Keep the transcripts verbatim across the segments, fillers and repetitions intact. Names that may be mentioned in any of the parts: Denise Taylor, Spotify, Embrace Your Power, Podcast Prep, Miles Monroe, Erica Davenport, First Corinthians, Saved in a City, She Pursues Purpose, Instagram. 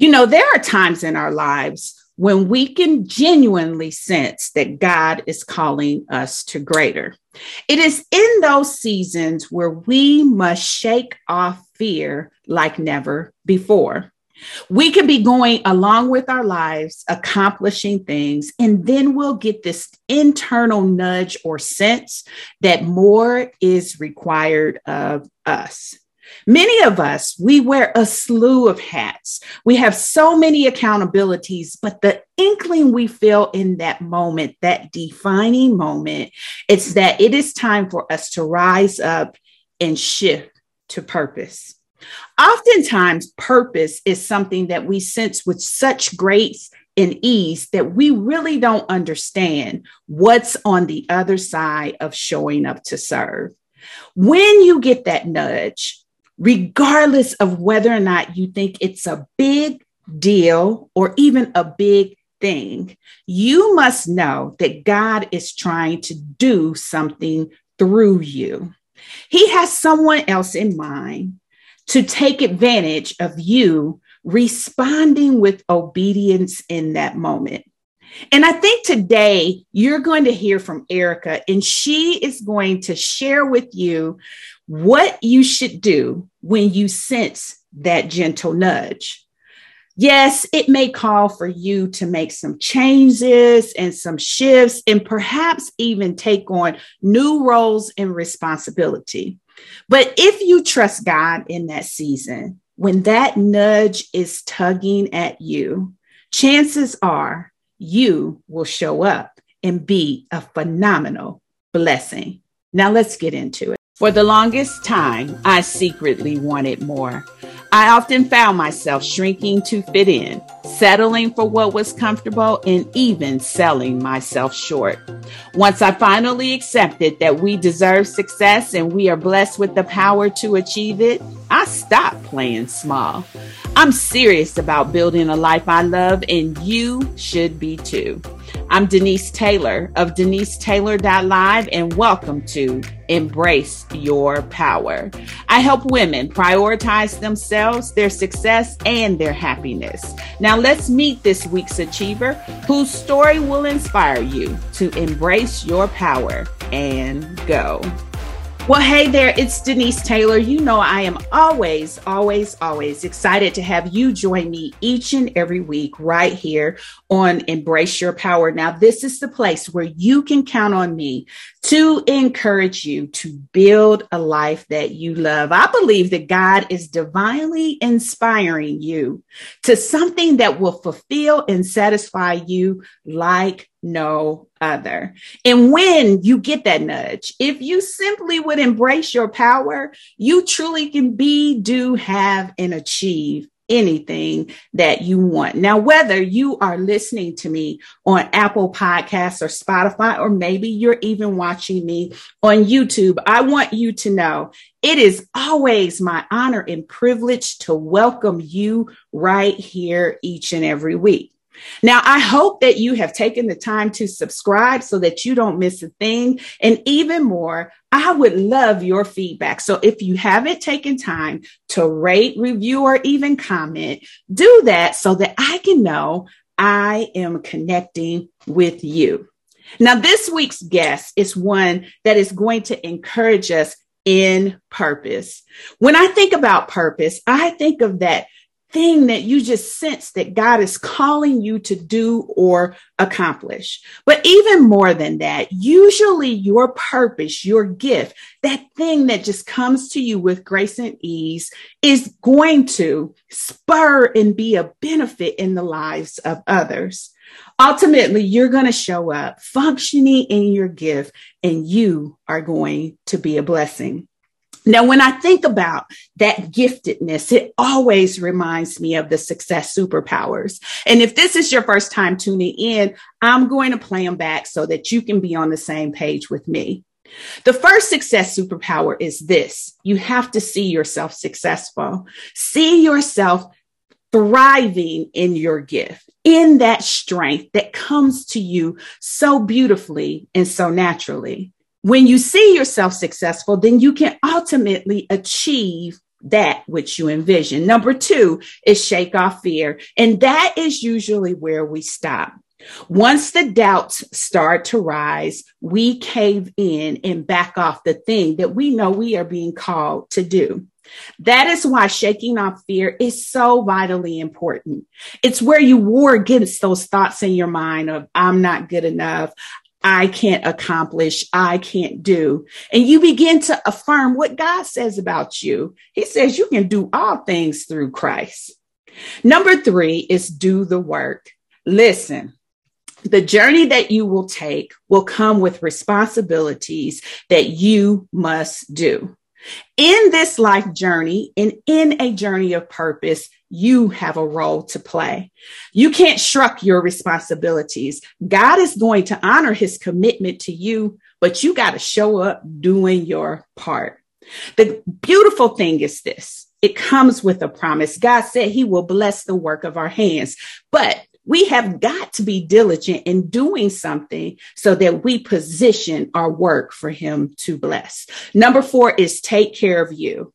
You know, there are times in our lives when we can genuinely sense that God is calling us to greater. It is in those seasons where we must shake off fear like never before. We could be going along with our lives, accomplishing things, and then we'll get this internal nudge or sense that more is required of us. Many of us, we wear a slew of hats. We have so many accountabilities, but the inkling we feel in that moment, that defining moment, it's that it is time for us to rise up and shift to purpose. Oftentimes, purpose is something that we sense with such grace and ease that we really don't understand what's on the other side of showing up to serve. When you get that nudge, regardless of whether or not you think it's a big deal or even a big thing, you must know that God is trying to do something through you. He has someone else in mind to take advantage of you responding with obedience in that moment. And I think today you're going to hear from Erica, and she is going to share with you what you should do when you sense that gentle nudge. Yes, it may call for you to make some changes and some shifts and perhaps even take on new roles and responsibility. But if you trust God in that season, when that nudge is tugging at you, chances are you will show up and be a phenomenal blessing. Now let's get into it. For the longest time, I secretly wanted more. I often found myself shrinking to fit in, settling for what was comfortable, and even selling myself short. Once I finally accepted that we deserve success and we are blessed with the power to achieve it, I stopped playing small. I'm serious about building a life I love, and you should be too. I'm Denise Taylor of denise taylor dot live, and welcome to Embrace Your Power. I help women prioritize themselves, their success, and their happiness. Now let's meet this week's achiever whose story will inspire you to embrace your power and go. Well, hey there, it's Denise Taylor. You know, I am always, always, always excited to have you join me each and every week right here on Embrace Your Power. Now, this is the place where you can count on me to encourage you to build a life that you love. I believe that God is divinely inspiring you to something that will fulfill and satisfy you like no other. And when you get that nudge, if you simply would embrace your power, you truly can be, do, have, and achieve anything that you want. Now, whether you are listening to me on Apple Podcasts or Spotify, or maybe you're even watching me on YouTube, I want you to know it is always my honor and privilege to welcome you right here each and every week. Now, I hope that you have taken the time to subscribe so that you don't miss a thing. And even more, I would love your feedback. So if you haven't taken time to rate, review, or even comment, do that so that I can know I am connecting with you. Now, this week's guest is one that is going to encourage us in purpose. When I think about purpose, I think of that thing that you just sense that God is calling you to do or accomplish. But even more than that, usually your purpose, your gift, that thing that just comes to you with grace and ease is going to spur and be a benefit in the lives of others. Ultimately, you're going to show up functioning in your gift, and you are going to be a blessing. Now, when I think about that giftedness, it always reminds me of the success superpowers. And if this is your first time tuning in, I'm going to play them back so that you can be on the same page with me. The first success superpower is this. You have to see yourself successful. See yourself thriving in your gift, in that strength that comes to you so beautifully and so naturally. When you see yourself successful, then you can ultimately achieve that which you envision. Number two is shake off fear. And that is usually where we stop. Once the doubts start to rise, we cave in and back off the thing that we know we are being called to do. That is why shaking off fear is so vitally important. It's where you war against those thoughts in your mind of, I'm not good enough, I can't accomplish, I can't do. And you begin to affirm what God says about you. He says you can do all things through Christ. Number three is do the work. Listen. The journey that you will take will come with responsibilities that you must do. In this life journey and in a journey of purpose, you have a role to play. You can't shrug your responsibilities. God is going to honor his commitment to you, but you got to show up doing your part. The beautiful thing is this. It comes with a promise. God said he will bless the work of our hands, but we have got to be diligent in doing something so that we position our work for him to bless. Number four is take care of you.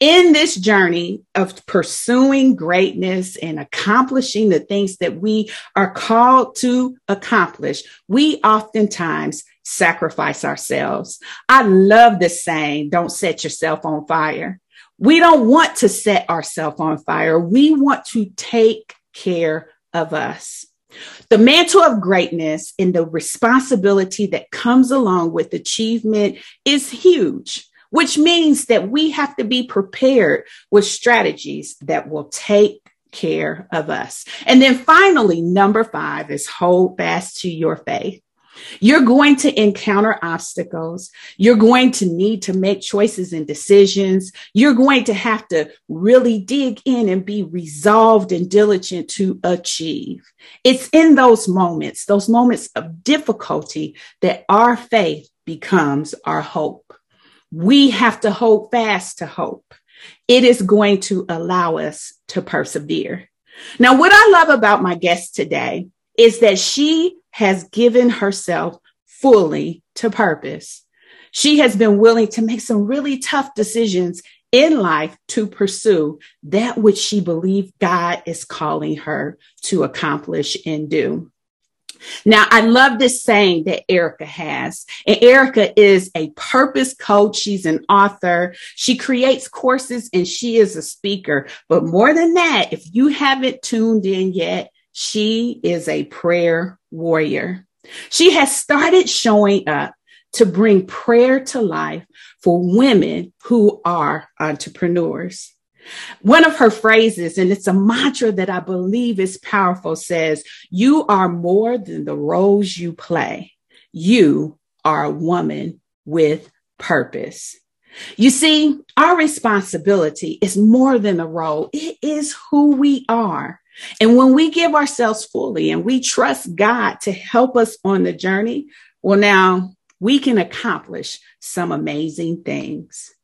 In this journey of pursuing greatness and accomplishing the things that we are called to accomplish, we oftentimes sacrifice ourselves. I love this saying, don't set yourself on fire. We don't want to set ourselves on fire. We want to take care of of us. The mantle of greatness and the responsibility that comes along with achievement is huge, which means that we have to be prepared with strategies that will take care of us. And then finally, number five is hold fast to your faith. You're going to encounter obstacles. You're going to need to make choices and decisions. You're going to have to really dig in and be resolved and diligent to achieve. It's in those moments, those moments of difficulty, that our faith becomes our hope. We have to hold fast to hope. It is going to allow us to persevere. Now, what I love about my guest today is that she has given herself fully to purpose. She has been willing to make some really tough decisions in life to pursue that which she believed God is calling her to accomplish and do. Now, I love this saying that Erica has, and Erica is a purpose coach. She's an author. She creates courses and she is a speaker. But more than that, if you haven't tuned in yet, she is a prayer warrior. She has started showing up to bring prayer to life for women who are entrepreneurs. One of her phrases, and it's a mantra that I believe is powerful, says, "You are more than the roles you play. You are a woman with purpose." You see, our responsibility is more than a role. It is who we are. And when we give ourselves fully and we trust God to help us on the journey, well, now we can accomplish some amazing things.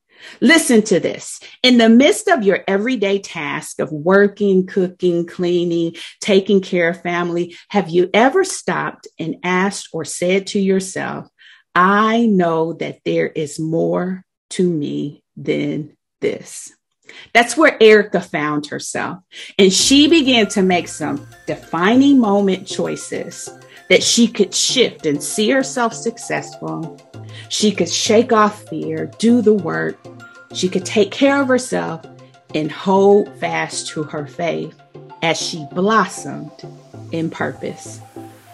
Listen to this. In the midst of your everyday task of working, cooking, cleaning, taking care of family, have you ever stopped and asked or said to yourself, I know that there is more to me than this? That's where Erica found herself, and she began to make some defining moment choices that she could shift and see herself successful. She could shake off fear, do the work. She could take care of herself and hold fast to her faith as she blossomed in purpose.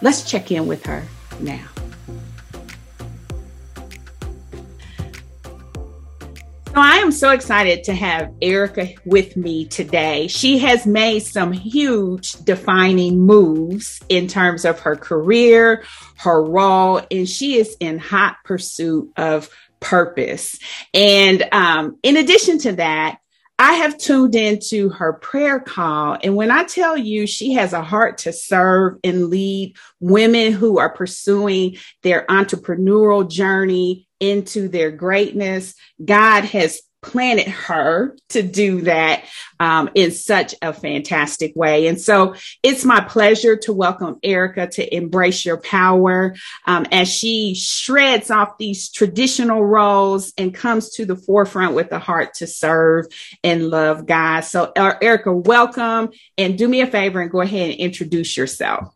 Let's check in with her now. So I am so excited to have Erica with me today. She has made some huge defining moves in terms of her career, her role, and she is in hot pursuit of purpose. And um, in addition to that, I have tuned into her prayer call. And when I tell you she has a heart to serve and lead women who are pursuing their entrepreneurial journey into their greatness, God has planted her to do that um, in such a fantastic way. And so it's my pleasure to welcome Erica to Embrace Your Power um, as she shreds off these traditional roles and comes to the forefront with a heart to serve and love God. So uh, Erica, welcome, and do me a favor and go ahead and introduce yourself.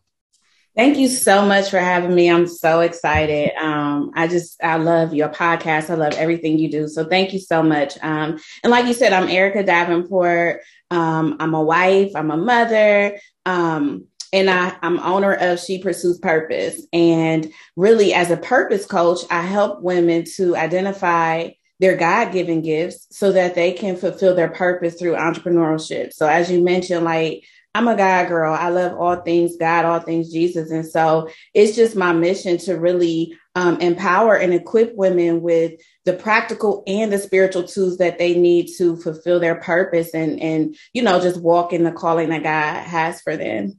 Thank you so much for having me. I'm so excited. Um, I just, I love your podcast. I love everything you do. So thank you so much. Um, and like you said, I'm Erica Davenport. Um, I'm a wife. I'm a mother. Um, and I, I'm owner of She Pursues Purpose. And really, as a purpose coach, I help women to identify their God-given gifts so that they can fulfill their purpose through entrepreneurship. So as you mentioned, like, I'm a God girl. I love all things God, all things Jesus. And so it's just my mission to really um, empower and equip women with the practical and the spiritual tools that they need to fulfill their purpose and, and, you know, just walk in the calling that God has for them.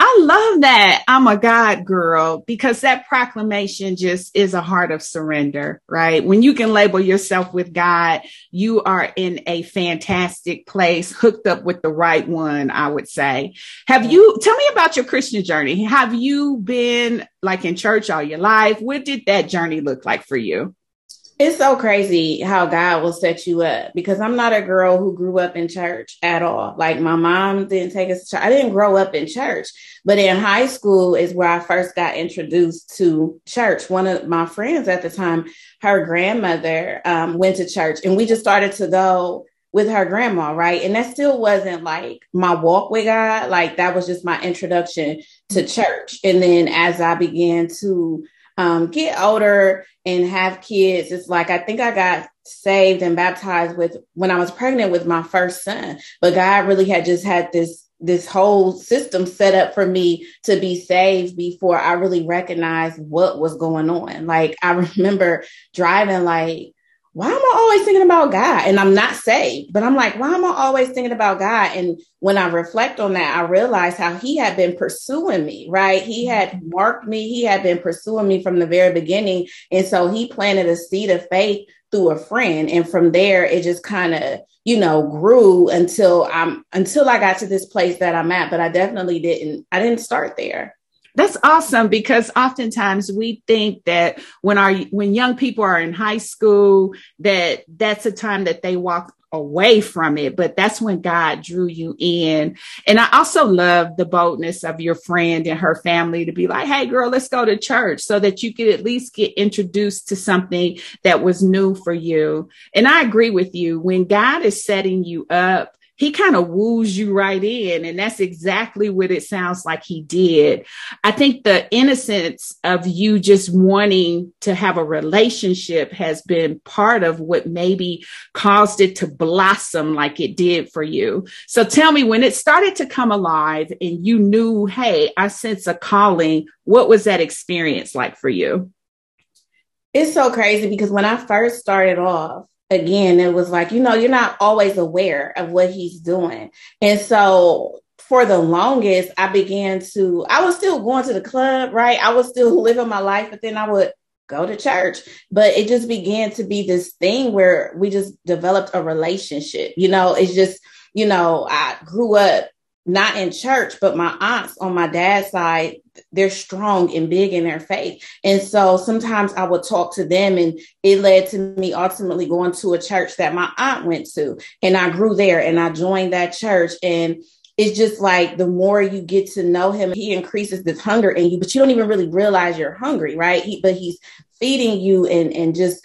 I love that. I'm a God girl, because that proclamation just is a heart of surrender, right? When you can label yourself with God, you are in a fantastic place, hooked up with the right one, I would say. Have you, tell me about your Christian journey. Have you been like in church all your life? What did that journey look like for you? It's so crazy how God will set you up, because I'm not a girl who grew up in church at all. Like, my mom didn't take us to church. I didn't grow up in church, but in high school is where I first got introduced to church. One of my friends at the time, her grandmother um, went to church, and we just started to go with her grandma, right? And that still wasn't like my walk with God. Like, that was just my introduction to church. And then as I began to Um, get older and have kids, it's like, I think I got saved and baptized with when I was pregnant with my first son, but God really had just had this this whole system set up for me to be saved before I really recognized what was going on. Like, I remember driving, like, why am I always thinking about God? And I'm not saved, but I'm like, why am I always thinking about God? And when I reflect on that, I realized how he had been pursuing me, right? He had marked me. He had been pursuing me from the very beginning. And so he planted a seed of faith through a friend. And from there, it just kind of, you know, grew until I'm, until I got to this place that I'm at, but I definitely didn't, I didn't start there. That's awesome, because oftentimes we think that when our when young people are in high school, that that's a time that they walk away from it. But that's when God drew you in. And I also love the boldness of your friend and her family to be like, hey, girl, let's go to church, so that you could at least get introduced to something that was new for you. And I agree with you. When God is setting you up, he kind of woos you right in. And that's exactly what it sounds like he did. I think the innocence of you just wanting to have a relationship has been part of what maybe caused it to blossom like it did for you. So tell me, when it started to come alive and you knew, hey, I sense a calling, what was that experience like for you? It's so crazy, because when I first started off, again, it was like, you know, you're not always aware of what he's doing. And so for the longest, I began to, I was still going to the club, right? I was still living my life, but then I would go to church. But it just began to be this thing where we just developed a relationship. You know, it's just, you know, I grew up not in church, but my aunts on my dad's side, they're strong and big in their faith. And so sometimes I would talk to them, and it led to me ultimately going to a church that my aunt went to. And I grew there and I joined that church. And it's just like, the more you get to know him, he increases this hunger in you, but you don't even really realize you're hungry, right? He, but he's feeding you and, and just,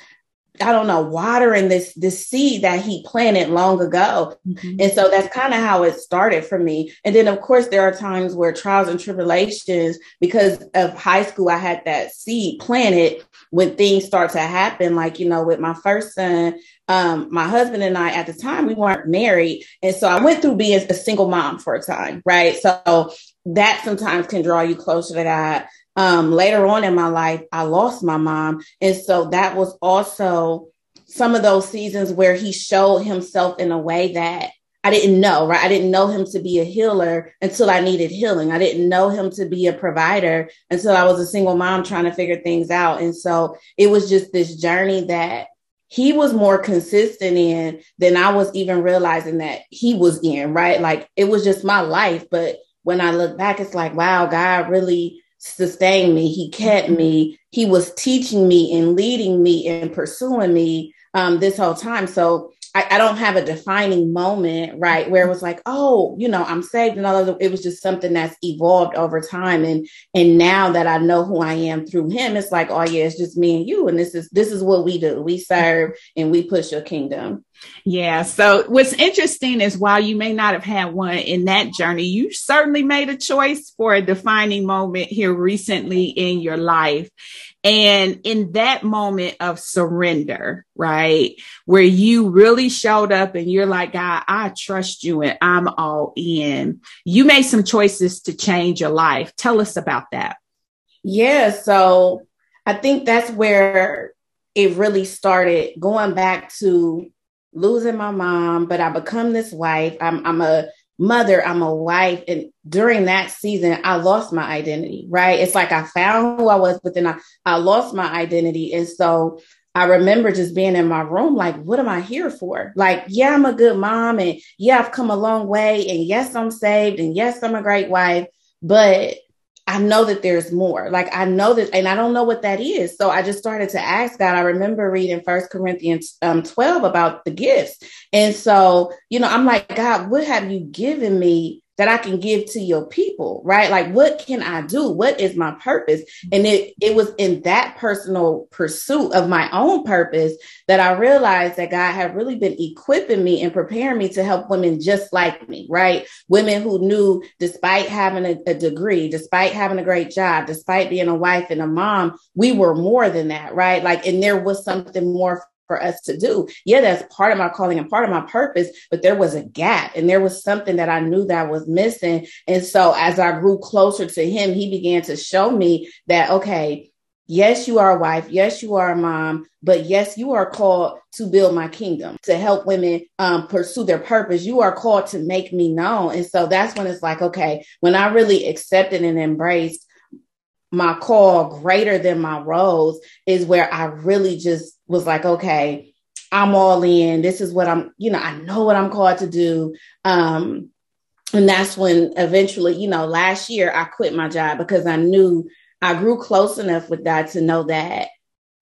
I don't know, watering this, this seed that he planted long ago. Mm-hmm. And so that's kind of how it started for me. And then, of course, there are times where trials and tribulations, because of high school, I had that seed planted. When things start to happen, like, you know, with my first son, um, my husband and I at the time, we weren't married. And so I went through being a single mom for a time. Right. So that sometimes can draw you closer to God. Um, later on in my life, I lost my mom. And so that was also some of those seasons where he showed himself in a way that I didn't know, right? I didn't know him to be a healer until I needed healing. I didn't know him to be a provider until I was a single mom trying to figure things out. And so it was just this journey that he was more consistent in than I was even realizing that he was in, right? Like, it was just my life. But when I look back, it's like, wow, God really sustained me. He kept me. He was teaching me and leading me and pursuing me um, this whole time. So I, I don't have a defining moment, right, where it was like, oh, you know, I'm saved and all of that. It was just something that's evolved over time. And and now that I know who I am through him, it's like, oh yeah, it's just me and you. And this is, this is what we do. We serve and we push your kingdom. Yeah. So what's interesting is while you may not have had one in that journey, you certainly made a choice for a defining moment here recently in your life. And in that moment of surrender, right, where you really showed up and you're like, God, I trust you and I'm all in, you made some choices to change your life. Tell us about that. Yeah. So I think that's where it really started, going back to losing my mom, but I become this wife. I'm, I'm a mother, I'm a wife. And during that season, I lost my identity, right? It's like I found who I was, but then I, I lost my identity. And so I remember just being in my room, like, what am I here for? Like, yeah, I'm a good mom. And yeah, I've come a long way. And yes, I'm saved. And yes, I'm a great wife. But I know that there's more. Like, I know that, and I don't know what that is. So I just started to ask God. I remember reading First Corinthians um, twelve about the gifts. And so, you know, I'm like, God, what have you given me that I can give to your people, right? Like, what can I do? What is my purpose? And it, it was in that personal pursuit of my own purpose that I realized that God had really been equipping me and preparing me to help women just like me, right? Women who knew, despite having a, a degree, despite having a great job, despite being a wife and a mom, we were more than that, right? Like, and there was something more for us to do. Yeah, that's part of my calling and part of my purpose, but there was a gap and there was something that I knew that I was missing. And so as I grew closer to him, he began to show me that, okay, yes, you are a wife. Yes, you are a mom, but yes, you are called to build my kingdom, to help women um, pursue their purpose. You are called to make me known. And so that's when it's like, okay, when I really accepted and embraced my call greater than my roles is where I really just was like, okay, I'm all in. This is what I'm, you know, I know what I'm called to do. Um, and that's when eventually, you know, last year I quit my job because I knew I grew close enough with God to know that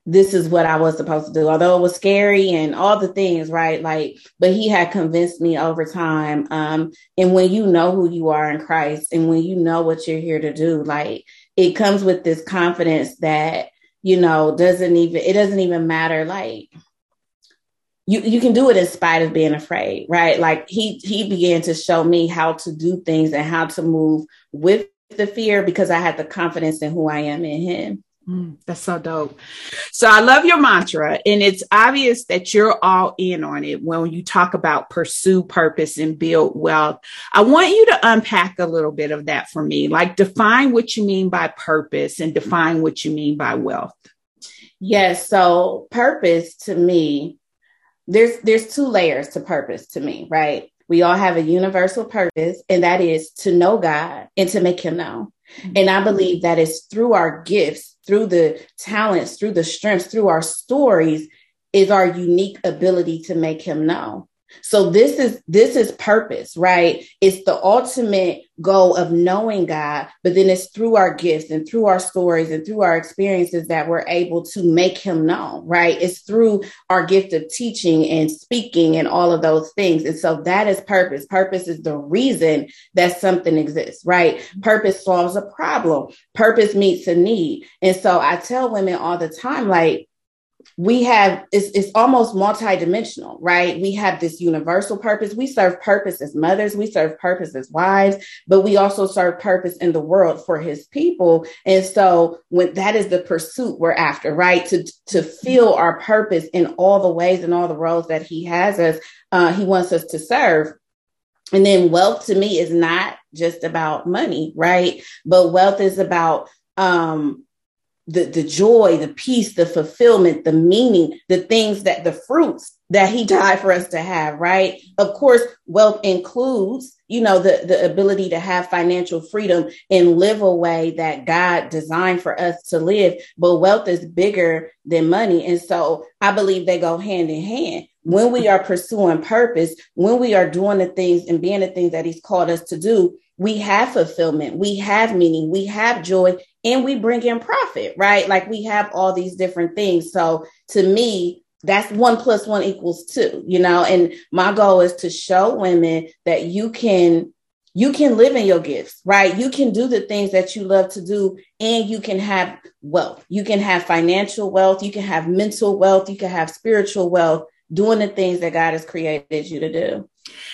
this is what I was supposed to do. Although it was scary and all the things, right? Like, but he had convinced me over time. Um, and when you know who you are in Christ and when you know what you're here to do, like, it comes with this confidence that, you know, doesn't even, it doesn't even matter. Like, you, you can do it in spite of being afraid, right? Like, he, he began to show me how to do things and how to move with the fear because I had the confidence in who I am in him. Mm, that's so dope. So I love your mantra, and it's obvious that you're all in on it when you talk about pursue purpose and build wealth. I want you to unpack a little bit of that for me, like define what you mean by purpose and define what you mean by wealth. Yes. So purpose to me, there's, there's two layers to purpose to me, right? We all have a universal purpose, and that is to know God and to make him known. And I believe that it's through our gifts, through the talents, through the strengths, through our stories is our unique ability to make him known. So this is, this is purpose, right? It's the ultimate goal of knowing God, but then it's through our gifts and through our stories and through our experiences that we're able to make him known, right? It's through our gift of teaching and speaking and all of those things. And so that is purpose. Purpose is the reason that something exists, right? Purpose solves a problem. Purpose meets a need. And so I tell women all the time, like, we have, it's, it's almost multidimensional, right? We have this universal purpose. We serve purpose as mothers. We serve purpose as wives, but we also serve purpose in the world for his people. And so when that is the pursuit we're after, right? To, to feel our purpose in all the ways and all the roles that he has us, uh, he wants us to serve. And then wealth to me is not just about money, right? But wealth is about, um, The, the joy, the peace, the fulfillment, the meaning, the things that the fruits that he died for us to have, right? Of course, wealth includes, you know, the, the ability to have financial freedom and live a way that God designed for us to live. But wealth is bigger than money. And so I believe they go hand in hand. When we are pursuing purpose, when we are doing the things and being the things that he's called us to do, we have fulfillment, we have meaning, we have joy, and we bring in profit, right? Like we have all these different things. So to me, that's one plus one equals two, you know, and my goal is to show women that you can you can live in your gifts, right? You can do the things that you love to do and you can have wealth. You can have financial wealth. You can have mental wealth. You can have spiritual wealth doing the things that God has created you to do.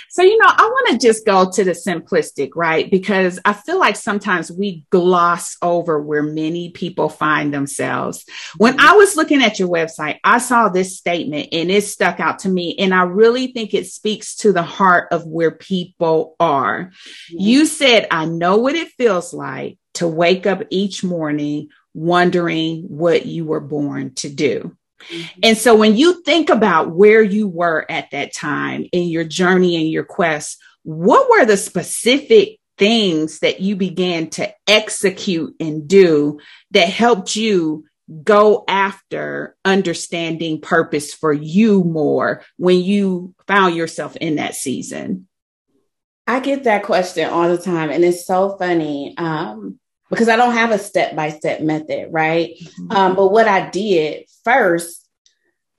So, you know, I want to just go to the simplistic, right? Because I feel like sometimes we gloss over where many people find themselves. When I was looking at your website, I saw this statement and it stuck out to me. And I really think it speaks to the heart of where people are. Mm-hmm. You said, I know what it feels like to wake up each morning wondering what you were born to do. And so when you think about where you were at that time in your journey and your quest, what were the specific things that you began to execute and do that helped you go after understanding purpose for you more when you found yourself in that season? I get that question all the time. And it's so funny um, because I don't have a step-by-step method, right? Mm-hmm. Um, but what I did first,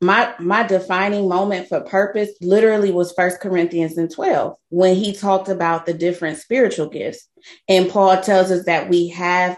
my my defining moment for purpose literally was First Corinthians twelve, when he talked about the different spiritual gifts. And Paul tells us that we have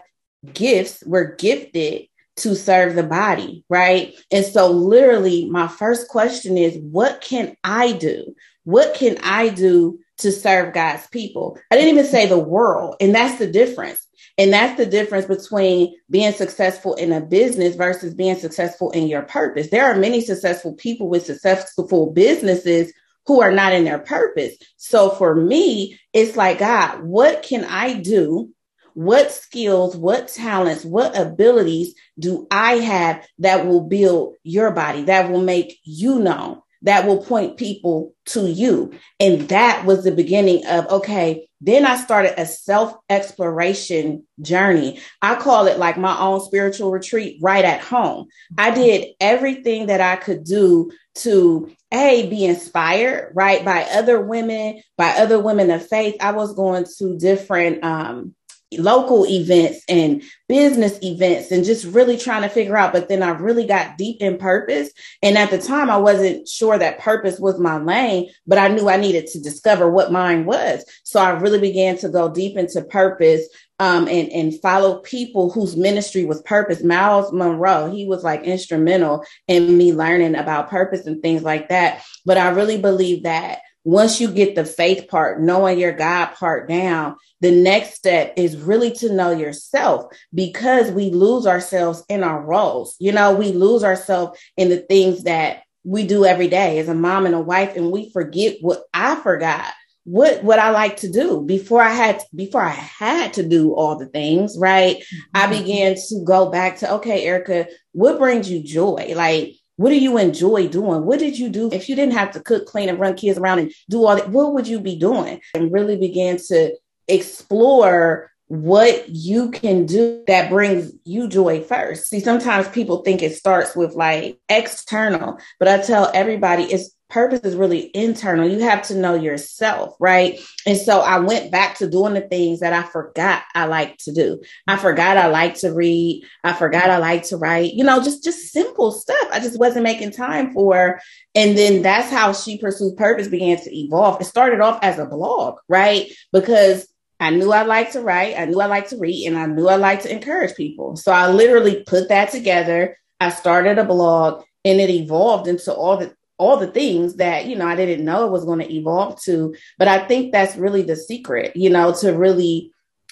gifts, we're gifted to serve the body, right? And so literally my first question is, what can I do? What can I do to serve God's people? I didn't even say the world, and that's the difference. And that's the difference between being successful in a business versus being successful in your purpose. There are many successful people with successful businesses who are not in their purpose. So for me, it's like, God, what can I do? What skills, what talents, what abilities do I have that will build your body, that will make you known, that will point people to you? And that was the beginning of, okay, then I started a self-exploration journey. I call it like my own spiritual retreat right at home. I did everything that I could do to, A, be inspired, right, by other women, by other women of faith. I was going to different um, local events and business events and just really trying to figure out. But then I really got deep in purpose. And at the time, I wasn't sure that purpose was my lane, but I knew I needed to discover what mine was. So I really began to go deep into purpose um, and, and follow people whose ministry was purpose. Miles Monroe, he was like instrumental in me learning about purpose and things like that. But I really believe that once you get the faith part, knowing your God part down, the next step is really to know yourself, because we lose ourselves in our roles. You know, we lose ourselves in the things that we do every day as a mom and a wife, and we forget what I forgot. What would I like to do before I had, before I had to do all the things, right? Mm-hmm. I began to go back to, okay, Erica, what brings you joy? Like, what do you enjoy doing? What did you do? If you didn't have to cook, clean, and run kids around and do all that, what would you be doing? And really began to explore what you can do that brings you joy first. See, sometimes people think it starts with like external, but I tell everybody it's purpose is really internal. You have to know yourself, right? And so I went back to doing the things that I forgot I like to do. I forgot I like to read. I forgot I like to write, you know, just, just simple stuff I just wasn't making time for. And then that's how She Pursued Purpose began to evolve. It started off as a blog, right? Because I knew I liked to write. I knew I liked to read, and I knew I liked to encourage people. So I literally put that together. I started a blog, and it evolved into all the all the things that, you know, I didn't know it was going to evolve to. But I think that's really the secret, you know, to really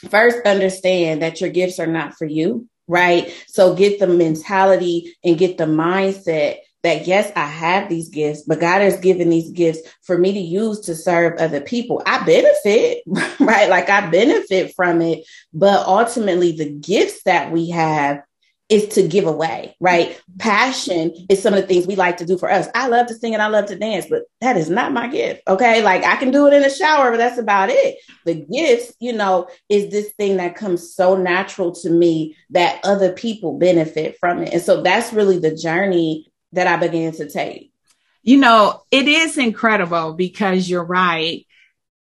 first understand that your gifts are not for you, right? So get the mentality and get the mindset that, yes, I have these gifts, but God has given these gifts for me to use to serve other people. I benefit, right? Like I benefit from it, but ultimately the gifts that we have is to give away, right? Passion is some of the things we like to do for us. I love to sing and I love to dance, but that is not my gift, okay? Like I can do it in the shower, but that's about it. The gifts, you know, is this thing that comes so natural to me that other people benefit from it. And so that's really the journey that I began to take. You know, it is incredible because you're right.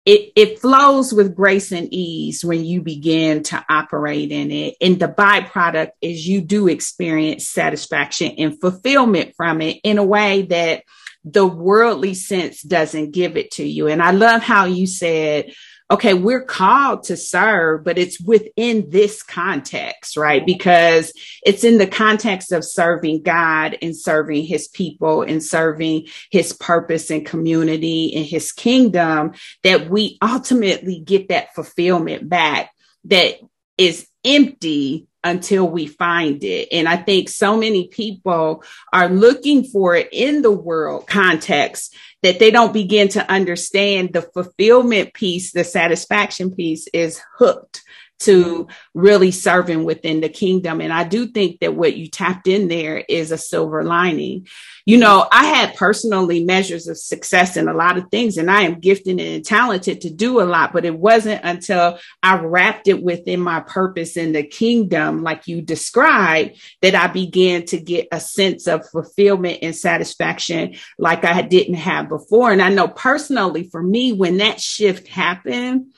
It, it flows with grace and ease when you begin to operate in it. And the byproduct is you do experience satisfaction and fulfillment from it in a way that the worldly sense doesn't give it to you. And I love how you said, okay, we're called to serve, but it's within this context, right? Because it's in the context of serving God and serving his people and serving his purpose and community and his kingdom that we ultimately get that fulfillment back that is empty until we find it. And I think so many people are looking for it in the world context that they don't begin to understand the fulfillment piece, the satisfaction piece is hooked to really serving within the kingdom. And I do think that what you tapped in there is a silver lining. You know, I had personally measures of success in a lot of things, and I am gifted and talented to do a lot, but it wasn't until I wrapped it within my purpose in the kingdom, like you described, that I began to get a sense of fulfillment and satisfaction like I didn't have before. And I know personally for me, when that shift happened,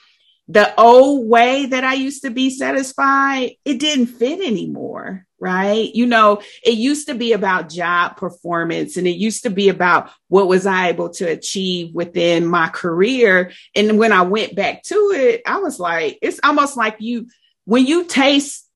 the old way that I used to be satisfied, it didn't fit anymore, right? You know, it used to be about job performance and it used to be about what was I able to achieve within my career. And when I went back to it, I was like, it's almost like you, when you taste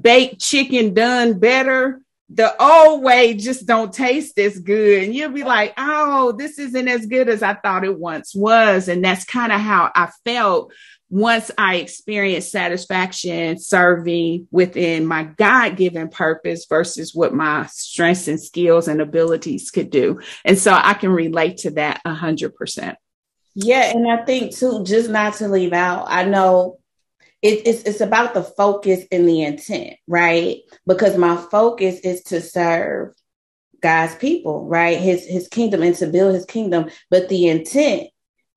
baked chicken done better, the old way just don't taste as good. And you'll be like, oh, this isn't as good as I thought it once was. And that's kind of how I felt once I experienced satisfaction serving within my God-given purpose versus what my strengths and skills and abilities could do. And so I can relate to that a hundred percent. Yeah. And I think too, just not to leave out, I know it, it's, it's about the focus and the intent, right? Because my focus is to serve God's people, right? His, his kingdom and to build his kingdom, but the intent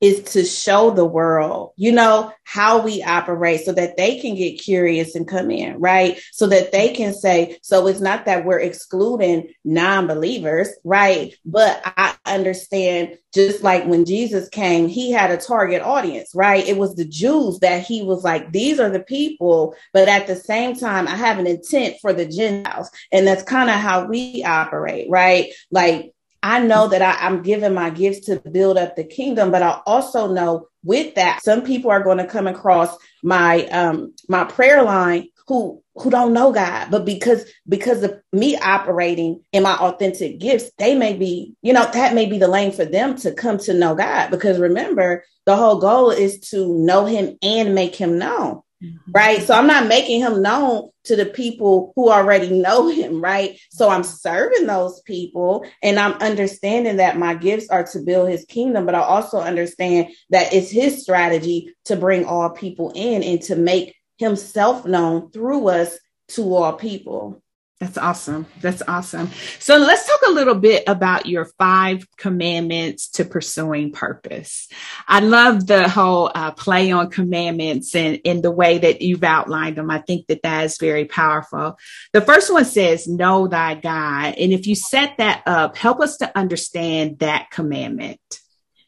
is to show the world, you know, how we operate so that they can get curious and come in, right? So that they can say, so it's not that we're excluding non-believers, right? But I understand just like when Jesus came, he had a target audience, right? It was the Jews that he was like, these are the people, but at the same time, I have an intent for the Gentiles. And that's kind of how we operate, right? Like, I know that I, I'm giving my gifts to build up the kingdom, but I also know with that, some people are going to come across my um, my prayer line who who don't know God, but because because of me operating in my authentic gifts, they may be, you know, that may be the lane for them to come to know God. Because remember, the whole goal is to know him and make him known. Right. So I'm not making him known to the people who already know him. Right. So I'm serving those people and I'm understanding that my gifts are to build his kingdom. But I also understand that it's his strategy to bring all people in and to make himself known through us to all people. That's awesome. That's awesome. So let's talk a little bit about your five commandments to pursuing purpose. I love the whole uh, play on commandments and in the way that you've outlined them. I think that that is very powerful. The first one says, know thy God. And if you set that up, help us to understand that commandment.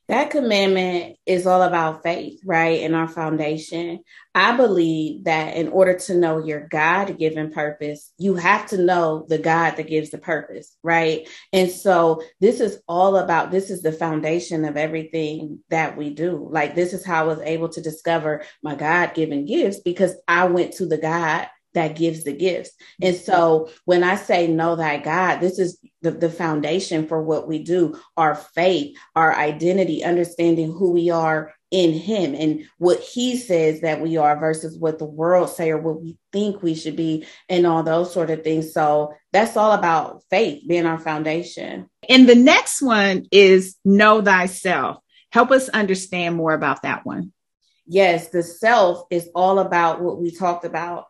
That commandment is all about faith, right? And our foundation. I believe that in order to know your God-given purpose, you have to know the God that gives the purpose, right? And so this is all about, this is the foundation of everything that we do. Like this is how I was able to discover my God-given gifts because I went to the God that gives the gifts. And so when I say know thy God, this is the, the foundation for what we do, our faith, our identity, understanding who we are in him and what he says that we are versus what the world say or what we think we should be and all those sort of things. So that's all about faith being our foundation. And the next one is know thyself. Help us understand more about that one. Yes, the self is all about what we talked about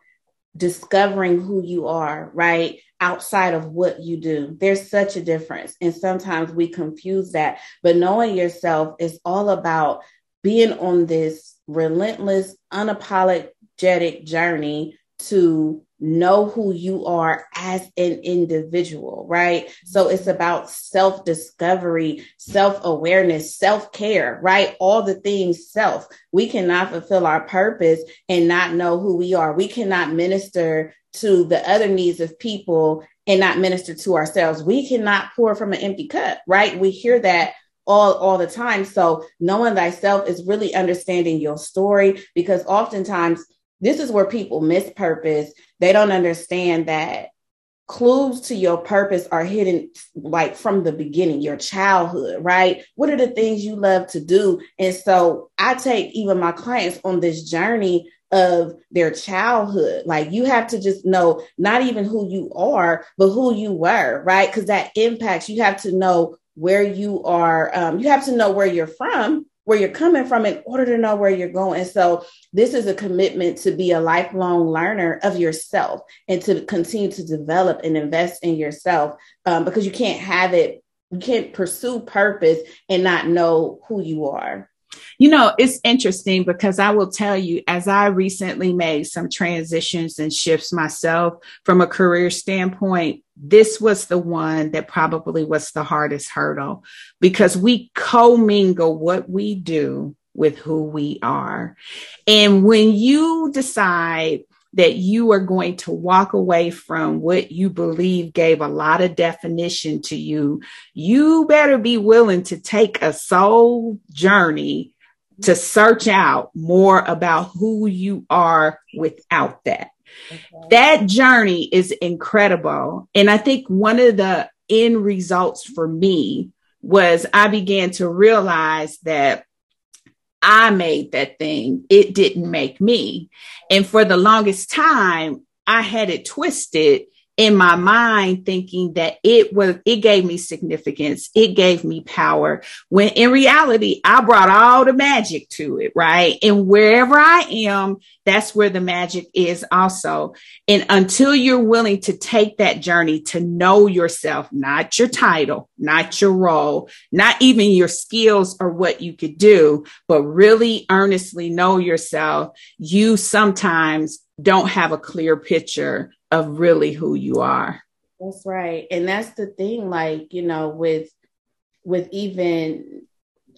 discovering who you are, right? Outside of what you do. There's such a difference. And sometimes we confuse that, but knowing yourself is all about being on this relentless, unapologetic journey to know who you are as an individual, right? So it's about self-discovery, self-awareness, self-care, right? All the things self. We cannot fulfill our purpose and not know who we are. We cannot minister to the other needs of people and not minister to ourselves. We cannot pour from an empty cup, right? We hear that all, all the time. So knowing thyself is really understanding your story, because oftentimes this is where people miss purpose. They don't understand that clues to your purpose are hidden, like from the beginning, your childhood, right? What are the things you love to do? And so I take even my clients on this journey of their childhood. Like, you have to just know not even who you are, but who you were, right? Because that impacts. You have to know where you are. Um, you have to know where you're from, where you're coming from, in order to know where you're going. So this is a commitment to be a lifelong learner of yourself and to continue to develop and invest in yourself, um, because you can't have it. You can't pursue purpose and not know who you are. You know, it's interesting, because I will tell you, as I recently made some transitions and shifts myself from a career standpoint, this was the one that probably was the hardest hurdle, because we co-mingle what we do with who we are. And when you decide that you are going to walk away from what you believe gave a lot of definition to you, you better be willing to take a soul journey to search out more about who you are without that. Okay. That journey is incredible. And I think one of the end results for me was I began to realize that I made that thing. It didn't make me. And for the longest time, I had it twisted in my mind, thinking that it was, it gave me significance. It gave me power, when in reality, I brought all the magic to it, right? And wherever I am, that's where the magic is also. And until you're willing to take that journey to know yourself, not your title, not your role, not even your skills or what you could do, but really earnestly know yourself, you sometimes don't have a clear picture of really who you are. That's right. And that's the thing, like, you know, with, with even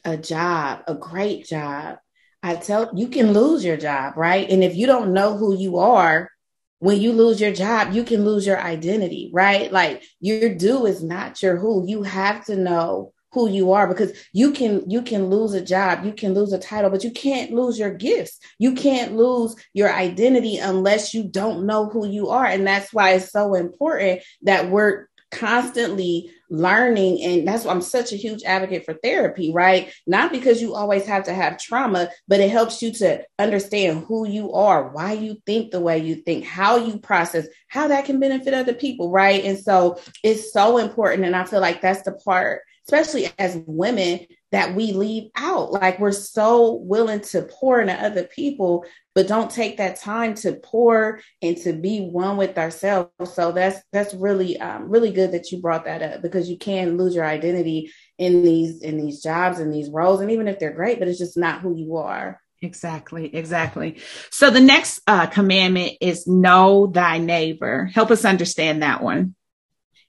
a job, a great job, I tell you, can lose your job, right? And if you don't know who you are, when you lose your job, you can lose your identity, right? Like, your do is not your who. You have to know who you are, because you can, you can lose a job, you can lose a title, but you can't lose your gifts. You can't lose your identity unless you don't know who you are. And that's why it's so important that we're constantly learning. And that's why I'm such a huge advocate for therapy, right? Not because you always have to have trauma, but it helps you to understand who you are, why you think the way you think, how you process, how that can benefit other people, right? And so it's so important. And I feel like that's the part, especially as women, that we leave out. Like, we're so willing to pour into other people, but don't take that time to pour and to be one with ourselves. So that's, that's really, um, really good that you brought that up, because you can lose your identity in these, in these jobs and these roles. And even if they're great, but it's just not who you are. Exactly. Exactly. So the next uh, commandment is know thy neighbor. Help us understand that one.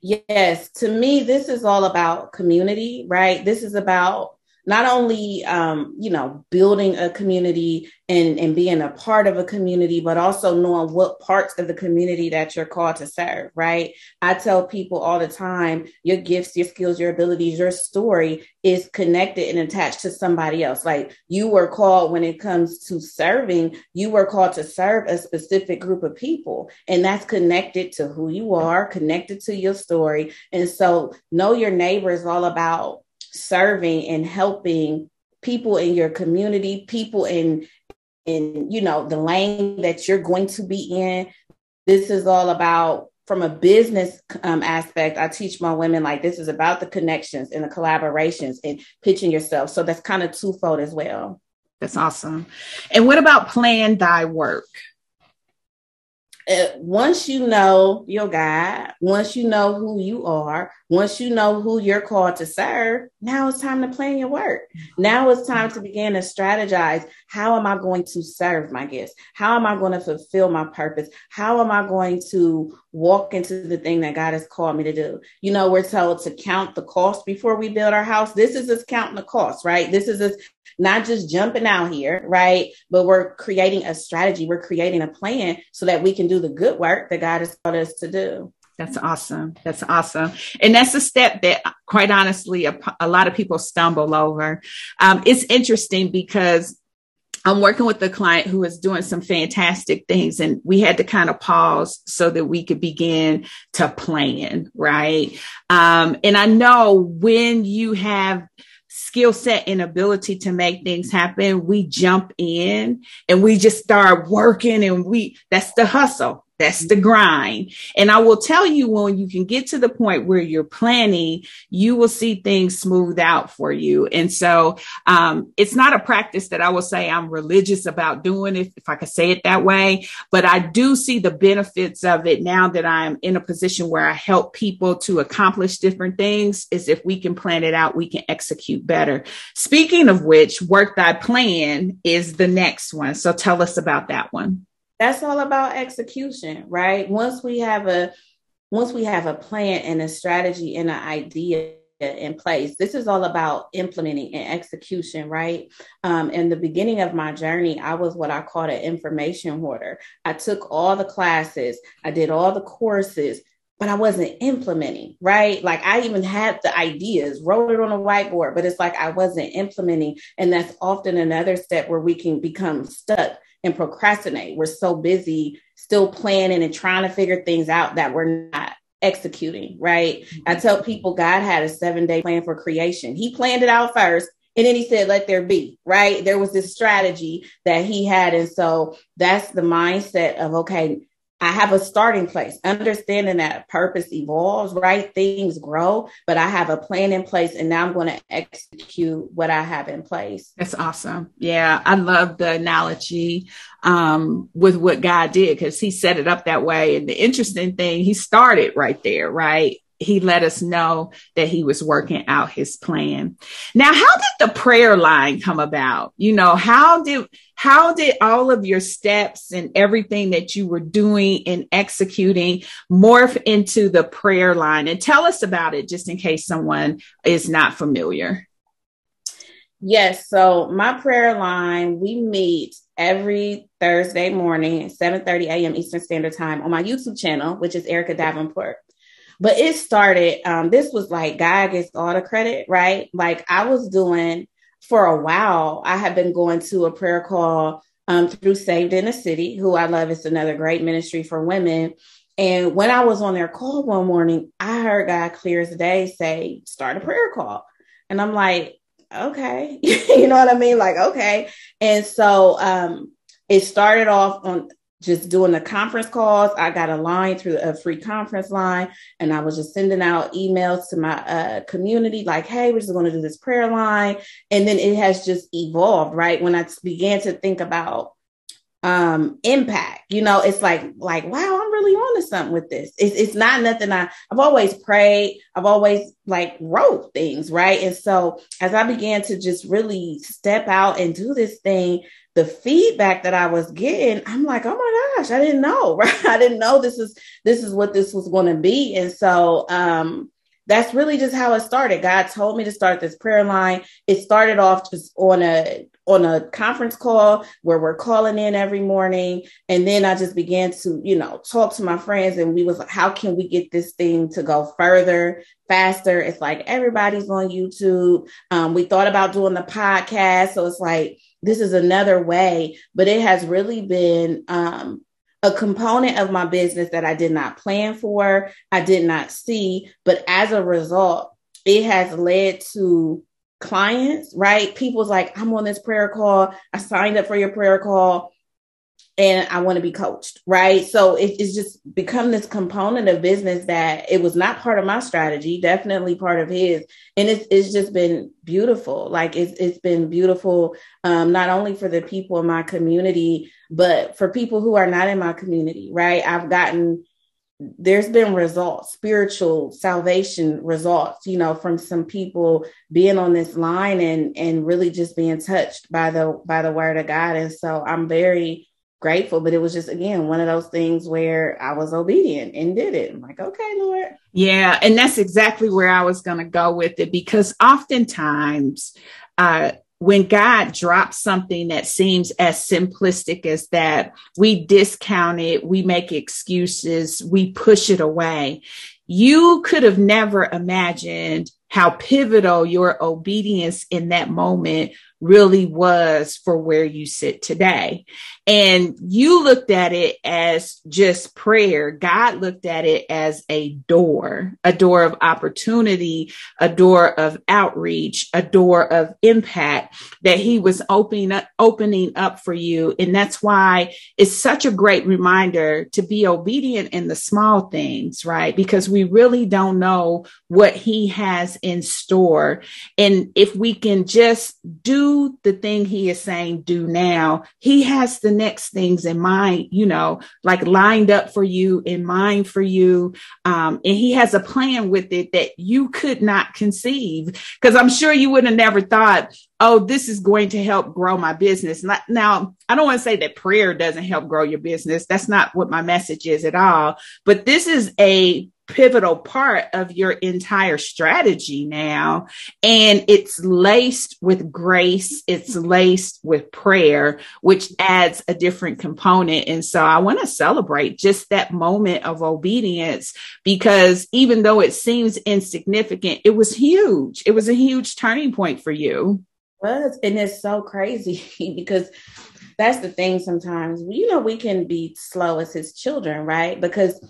Yes. To me, this is all about community, right? This is about not only, um, you know, building a community and, and being a part of a community, but also knowing what parts of the community that you're called to serve, right? I tell people all the time, your gifts, your skills, your abilities, your story is connected and attached to somebody else. Like, you were called, when it comes to serving, you were called to serve a specific group of people, and that's connected to who you are, connected to your story. And so know your neighbor is all about serving and helping people in your community, people in, in, you know, the lane that you're going to be in. This is all about, from a business um, aspect, I teach my women, like, this is about the connections and the collaborations and pitching yourself. So that's kind of twofold as well. That's awesome. And what about plan thy work? once you know your God, once you know who you are, once you know who you're called to serve, now it's time to plan your work. Now it's time to begin to strategize. How am I going to serve my gifts? How am I going to fulfill my purpose? How am I going to walk into the thing that God has called me to do? You know, we're told to count the cost before we build our house. This is us counting the cost, right? This is us not just jumping out here, right? But we're creating a strategy. We're creating a plan so that we can do the good work that God has called us to do. That's awesome. That's awesome. And that's a step that, quite honestly, a, a lot of people stumble over. Um, it's interesting because I'm working with a client who is doing some fantastic things, and we had to kind of pause so that we could begin to plan, right? Um, and I know when you have skill set and ability to make things happen, we jump in and we just start working, and we, that's the hustle. That's the grind. And I will tell you, when you can get to the point where you're planning, you will see things smoothed out for you. And so um, it's not a practice that I will say I'm religious about doing, if, if I could say it that way. But I do see the benefits of it now that I'm in a position where I help people to accomplish different things, is if we can plan it out, we can execute better. Speaking of which, work thy plan is the next one. So tell us about that one. That's all about execution, right? Once we have a, once we have a plan and a strategy and an idea in place, this is all about implementing and execution, right? Um, in the beginning of my journey, I was what I called an information hoarder. I took all the classes, I did all the courses, but I wasn't implementing, right? Like, I even had the ideas, wrote it on a whiteboard, but it's like I wasn't implementing. And that's often another step where we can become stuck and procrastinate. We're so busy still planning and trying to figure things out that we're not executing, right? I tell people God had a seven day plan for creation. He planned it out first, and then he said, let there be, right? There was this strategy that he had. And so that's the mindset of, okay, I have a starting place, understanding that purpose evolves, right? Things grow, but I have a plan in place, and now I'm going to execute what I have in place. That's awesome. Yeah. I love the analogy um, with what God did, because he set it up that way. And the interesting thing, he started right there, right? He let us know that he was working out his plan. Now, how did the prayer line come about? You know, how did, how did all of your steps and everything that you were doing and executing morph into the prayer line? And tell us about it, just in case someone is not familiar. Yes. So my prayer line, we meet every Thursday morning at seven thirty a.m. Eastern Standard Time on my YouTube channel, which is Erica Davenport. But it started, um, this was like, God gets all the credit, right? Like, I was doing, for a while, I had been going to a prayer call um, through Saved in a City, who I love. It's another great ministry for women. And when I was on their call one morning, I heard God clear as day say, start a prayer call. And I'm like, okay, you know what I mean? Like, okay. And so um, it started off on just doing the conference calls. I got a line through a free conference line, and I was just sending out emails to my uh, community like, hey, we're just going to do this prayer line. And then it has just evolved, right? When I began to think about um, impact, you know, it's like, like, wow, I'm really on to something with this. It's, it's not nothing. I, I've always prayed. I've always like wrote things, right? And so as I began to just really step out and do this thing, the feedback that I was getting, I'm like, oh my gosh, I didn't know, right? I didn't know this is, this is what this was going to be. And so um, that's really just how it started. God told me to start this prayer line. It started off just on a, on a conference call where we're calling in every morning. And then I just began to, you know, talk to my friends, and we was like, how can we get this thing to go further, faster? It's like, everybody's on YouTube. Um, we thought about doing the podcast. So it's like, this is another way, but it has really been um, a component of my business that I did not plan for, I did not see, but as a result, it has led to clients, right? People's like, I'm on this prayer call. I signed up for your prayer call. and I want to be coached, right? So it, it's just become this component of business that it was not part of my strategy, definitely part of his. And it's, it's just been beautiful. Like it's, it's been beautiful, um, not only for the people in my community, but for people who are not in my community, right? I've gotten, there's been results, spiritual salvation results, you know, from some people being on this line and, and really just being touched by the, by the word of God. And so I'm very grateful, but it was just, again, one of those things where I was obedient and did it. I'm like, okay, Lord. Yeah. And that's exactly where I was going to go with it, because oftentimes, uh, when God drops something that seems as simplistic as that, we discount it, we make excuses, we push it away. You could have never imagined how pivotal your obedience in that moment really was for where you sit today. And you looked at it as just prayer. God looked at it as a door, a door of opportunity, a door of outreach, a door of impact that he was opening up, opening up for you. And that's why it's such a great reminder to be obedient in the small things, right? Because we really don't know what he has in store. And if we can just do the thing he is saying do now, he has the next things in mind, you know, like lined up for you, in mind for you. Um, and he has a plan with it that you could not conceive, because I'm sure you would have never thought, oh, this is going to help grow my business. Now, I don't want to say that prayer doesn't help grow your business. That's not what my message is at all. But this is a pivotal part of your entire strategy now. And it's laced with grace. It's laced with prayer, which adds a different component. And so I want to celebrate just that moment of obedience, because even though it seems insignificant, it was huge. It was a huge turning point for you. Well, and it's so crazy because that's the thing sometimes, you know, we can be slow as his children, right? Because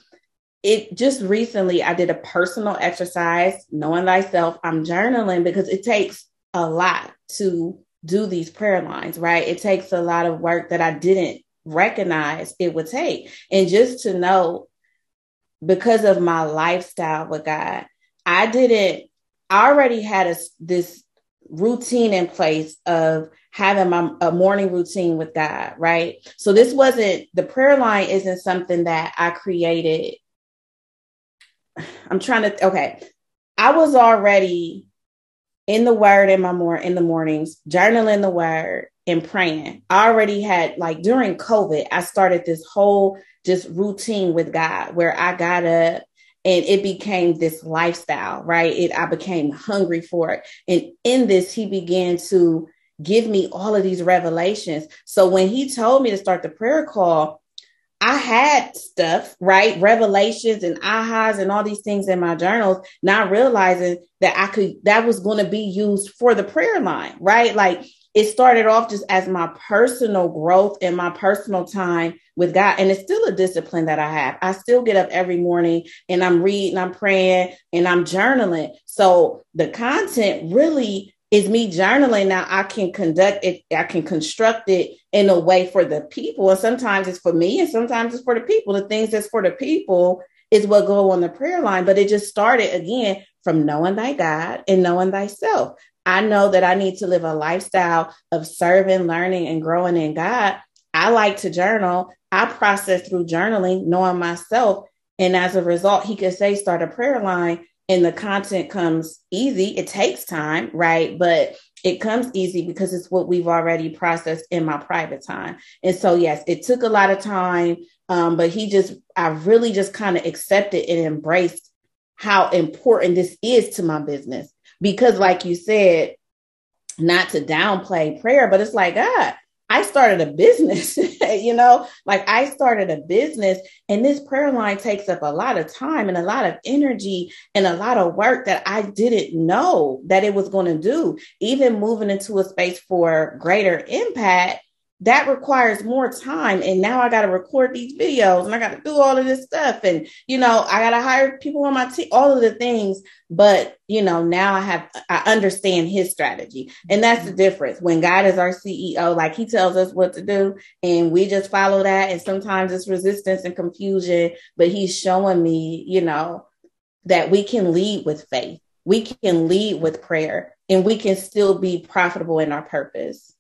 it just recently, I did a personal exercise, knowing thyself. I'm journaling because it takes a lot to do these prayer lines, right? It takes a lot of work that I didn't recognize it would take. And just to know, because of my lifestyle with God, I didn't, I already had a, this routine in place of having my a morning routine with God, right? So this wasn't, the prayer line isn't something that I created. I'm trying to, okay. I was already in the word in my more in the mornings, journaling the word and praying. I already had, like, during COVID, I started this whole just routine with God where I got up and it became this lifestyle, right? It, I became hungry for it. And in this, he began to give me all of these revelations. So when he told me to start the prayer call, I had stuff, right? Revelations and ahas and all these things in my journals, not realizing that I could, that was going to be used for the prayer line, right? Like it started off just as my personal growth and my personal time with God. And it's still a discipline that I have. I still get up every morning and I'm reading, I'm praying, and I'm journaling. So the content really is me journaling. Now I can conduct it, I can construct it in a way for the people. And sometimes it's for me and sometimes it's for the people. The things that's for the people is what go on the prayer line. But it just started, again, from knowing thy God and knowing thyself. I know that I need to live a lifestyle of serving, learning, and growing in God. I like to journal. I process through journaling, knowing myself. And as a result, he could say, start a prayer line. And the content comes easy. It takes time, right? But it comes easy because it's what we've already processed in my private time. And so, yes, it took a lot of time, um, but he just, I really just kind of accepted and embraced how important this is to my business. Because like you said, not to downplay prayer, but it's like, God, I started a business, you know, like I started a business, and this prayer line takes up a lot of time and a lot of energy and a lot of work that I didn't know that it was going to do. Even moving into a space for greater impact, that requires more time. And now I got to record these videos and I got to do all of this stuff. And, you know, I got to hire people on my team, all of the things. But, you know, now I have, I understand his strategy. And that's the difference. When God is our C E O, like he tells us what to do and we just follow that. And sometimes it's resistance and confusion, but he's showing me, you know, that we can lead with faith. We can lead with prayer and we can still be profitable in our purpose.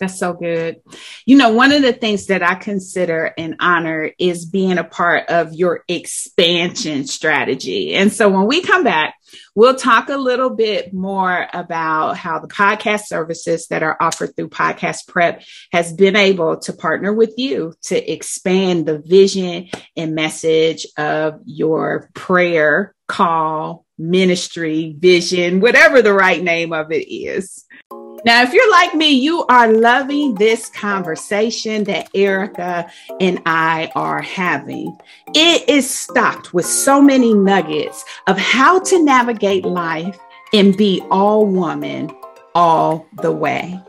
That's so good. You know, one of the things that I consider an honor is being a part of your expansion strategy. And so when we come back, we'll talk a little bit more about how the podcast services that are offered through Podcast Prep has been able to partner with you to expand the vision and message of your prayer, call, ministry, vision, whatever the right name of it is. Now, if you're like me, you are loving this conversation that Erica and I are having. It is stocked with so many nuggets of how to navigate life and be all woman all the way.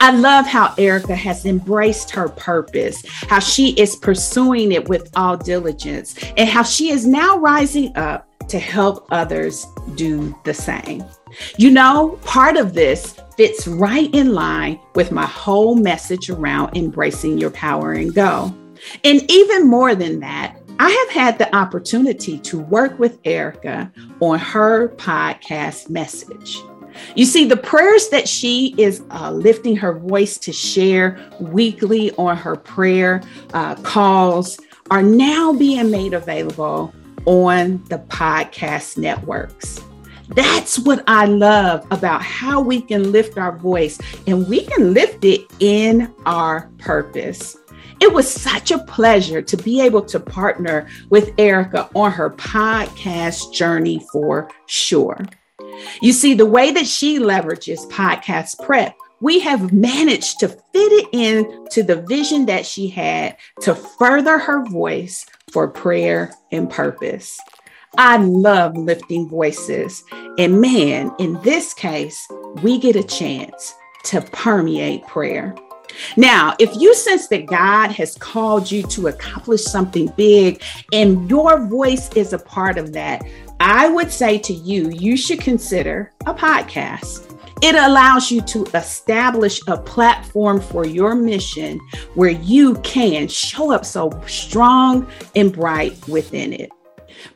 I love how Erica has embraced her purpose, how she is pursuing it with all diligence, and how she is now rising up to help others do the same. You know, part of this fits right in line with my whole message around embracing your power and go. And even more than that, I have had the opportunity to work with Erica on her podcast message. You see, the prayers that she is uh, lifting her voice to share weekly on her prayer uh, calls are now being made available on the podcast networks. That's what I love about how we can lift our voice, and we can lift it in our purpose. It was such a pleasure to be able to partner with Erica on her podcast journey for sure. You see, the way that she leverages Podcast Prep, we have managed to fit it into the vision that she had to further her voice for prayer and purpose. I love lifting voices. And man, in this case, we get a chance to permeate prayer. Now, if you sense that God has called you to accomplish something big and your voice is a part of that, I would say to you, you should consider a podcast. It allows you to establish a platform for your mission where you can show up so strong and bright within it.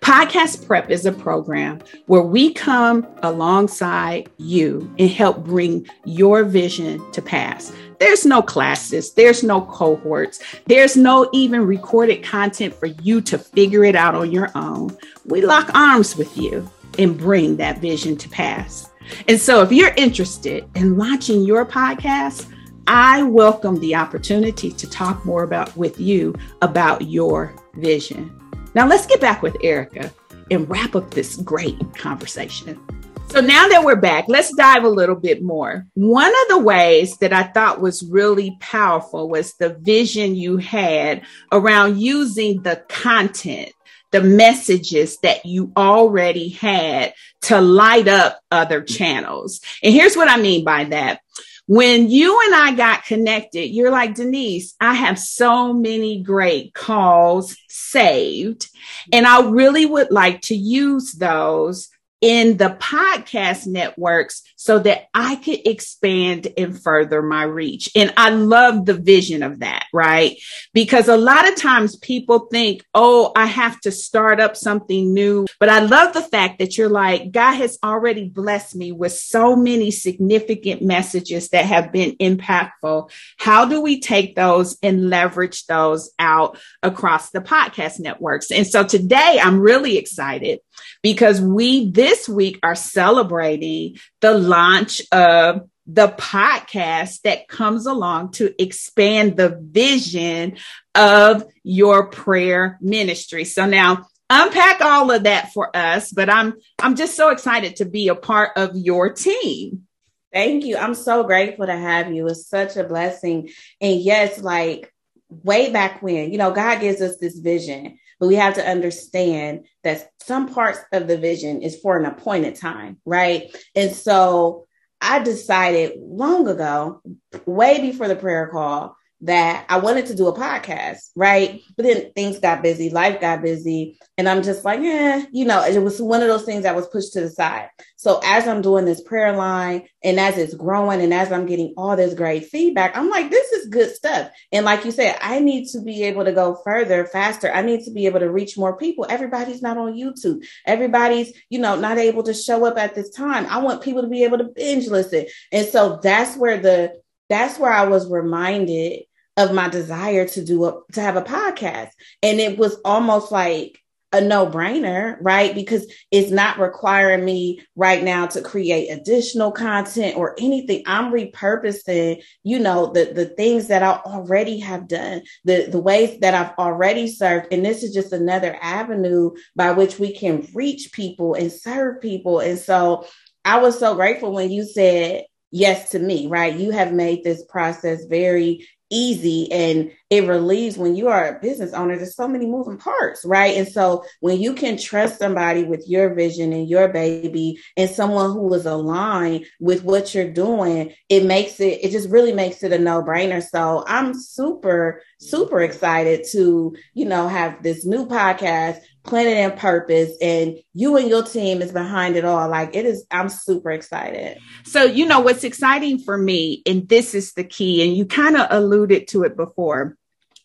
Podcast Prep is a program where we come alongside you and help bring your vision to pass. There's no classes, there's no cohorts, there's no even recorded content for you to figure it out on your own. We lock arms with you and bring that vision to pass. And so if you're interested in launching your podcast, I welcome the opportunity to talk more about with you about your vision. Now let's get back with Erica and wrap up this great conversation. So now that we're back, let's dive a little bit more. One of the ways that I thought was really powerful was the vision you had around using the content, the messages that you already had to light up other channels. And here's what I mean by that. When you and I got connected, you're like, Denise, I have so many great calls saved, and I really would like to use those in the podcast networks so that I could expand and further my reach. And I love the vision of that, right? Because a lot of times people think, oh, I have to start up something new. But I love the fact that you're like, God has already blessed me with so many significant messages that have been impactful. How do we take those and leverage those out across the podcast networks? And so today I'm really excited because we this week are celebrating the launch of the podcast that comes along to expand the vision of your prayer ministry. So now unpack all of that for us, but I'm I'm just so excited to be a part of your team. Thank you. I'm so grateful to have you. It's such a blessing. And yes, like way back when, you know, God gives us this vision, but we have to understand that some parts of the vision is for an appointed time, right? And so I decided long ago, way before the prayer call, that I wanted to do a podcast, right? But then things got busy, life got busy. And I'm just like, eh, you know, it was one of those things that was pushed to the side. So as I'm doing this prayer line and as it's growing and as I'm getting all this great feedback, I'm like, this is good stuff. And like you said, I need to be able to go further, faster. I need to be able to reach more people. Everybody's not on YouTube. Everybody's, you know, not able to show up at this time. I want people to be able to binge listen. And so that's where the, that's where I was reminded of my desire to do a, to have a podcast. And it was almost like a no-brainer, right? Because it's not requiring me right now to create additional content or anything. I'm repurposing, you know, the, the things that I already have done, the, the ways that I've already served. And this is just another avenue by which we can reach people and serve people. And so I was so grateful when you said yes to me, right? You have made this process very easy, and it relieves when you are a business owner, there's so many moving parts, right? And so when you can trust somebody with your vision and your baby and someone who is aligned with what you're doing, it makes it, it just really makes it a no-brainer. So I'm super, super excited to, you know, have this new podcast, Planted in Purpose, and you and your team is behind it all. Like it is, I'm super excited. So, you know, what's exciting for me, and this is the key, and you kind of alluded to it before,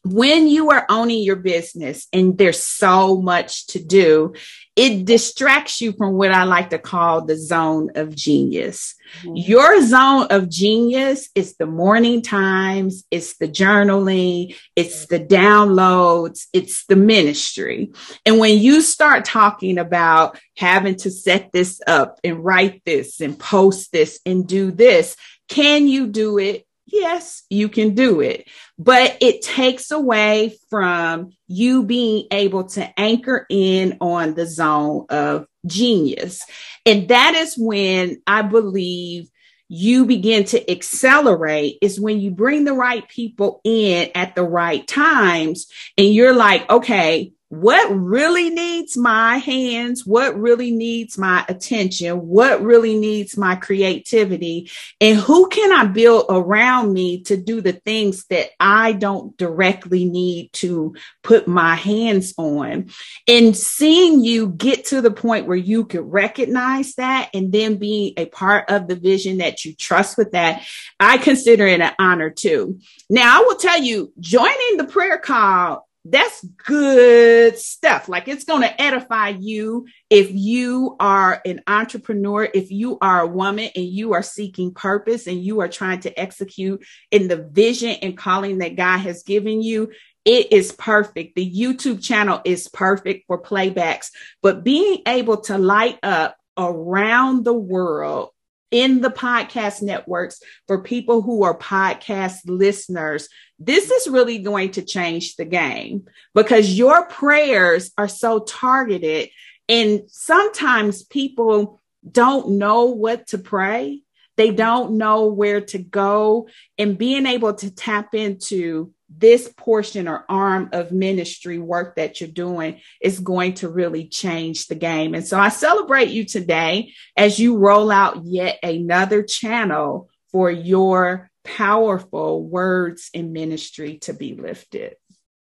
when you are owning your business and there's so much to do, it distracts you from what I like to call the zone of genius. Mm-hmm. Your zone of genius is the morning times, it's the journaling, it's the downloads, it's the ministry. And when you start talking about having to set this up and write this and post this and do this, can you do it? Yes, you can do it, but it takes away from you being able to anchor in on the zone of genius. And that is when I believe you begin to accelerate, is when you bring the right people in at the right times. And you're like, okay, what really needs my hands? What really needs my attention? What really needs my creativity? And who can I build around me to do the things that I don't directly need to put my hands on? And seeing you get to the point where you could recognize that and then being a part of the vision that you trust with that, I consider it an honor too. Now, I will tell you, joining the prayer call, that's good stuff. Like it's going to edify you if you are an entrepreneur, if you are a woman and you are seeking purpose and you are trying to execute in the vision and calling that God has given you. It is perfect. The YouTube channel is perfect for playbacks, but being able to light up around the world in the podcast networks for people who are podcast listeners, this is really going to change the game because your prayers are so targeted. And sometimes people don't know what to pray. They don't know where to go, and being able to tap into this portion or arm of ministry work that you're doing is going to really change the game. And so I celebrate you today as you roll out yet another channel for your powerful words in ministry to be lifted.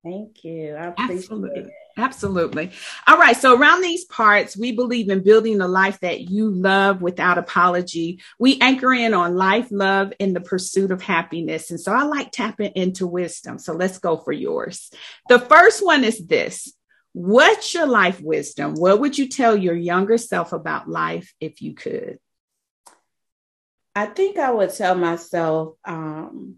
Thank you. I appreciate Absolutely. it. Absolutely. All right. So around these parts, we believe in building a life that you love without apology. We anchor in on life, love, and the pursuit of happiness. And so I like tapping into wisdom. So let's go for yours. The first one is this. What's your life wisdom? What would you tell your younger self about life if you could? I think I would tell myself, um,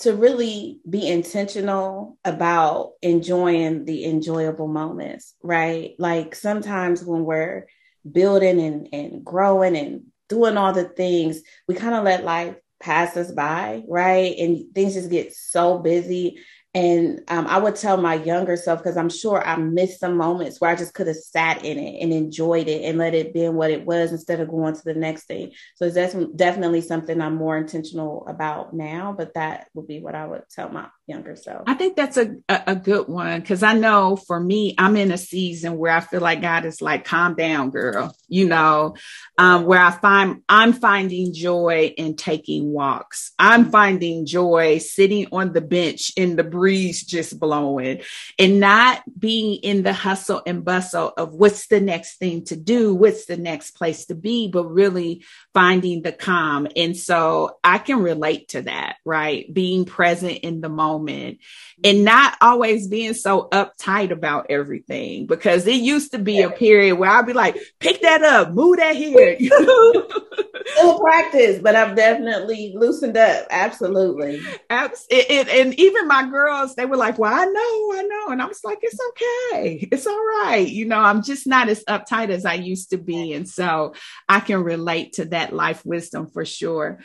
to really be intentional about enjoying the enjoyable moments, right? Like sometimes when we're building and, and growing and doing all the things, we kind of let life pass us by, right? And things just get so busy. And um, I would tell my younger self, because I'm sure I missed some moments where I just could have sat in it and enjoyed it and let it be what it was instead of going to the next thing. So that's definitely something I'm more intentional about now, but that would be what I would tell my younger self? I think that's a, a, a good one, because I know for me, I'm in a season where I feel like God is like, calm down, girl, you know, um, where I find I'm finding joy in taking walks. I'm finding joy sitting on the bench in the breeze just blowing and not being in the hustle and bustle of what's the next thing to do, what's the next place to be, but really finding the calm. And so I can relate to that, right? Being present in the moment. Moment, and not always being so uptight about everything, because it used to be a period where I'd be like, pick that up, move that here. Still practice, but I've definitely loosened up. Absolutely. Abs- it, it, and even my girls, they were like, well, I know, I know. And I was like, it's okay. It's all right. You know, I'm just not as uptight as I used to be. And so I can relate to that life wisdom for sure.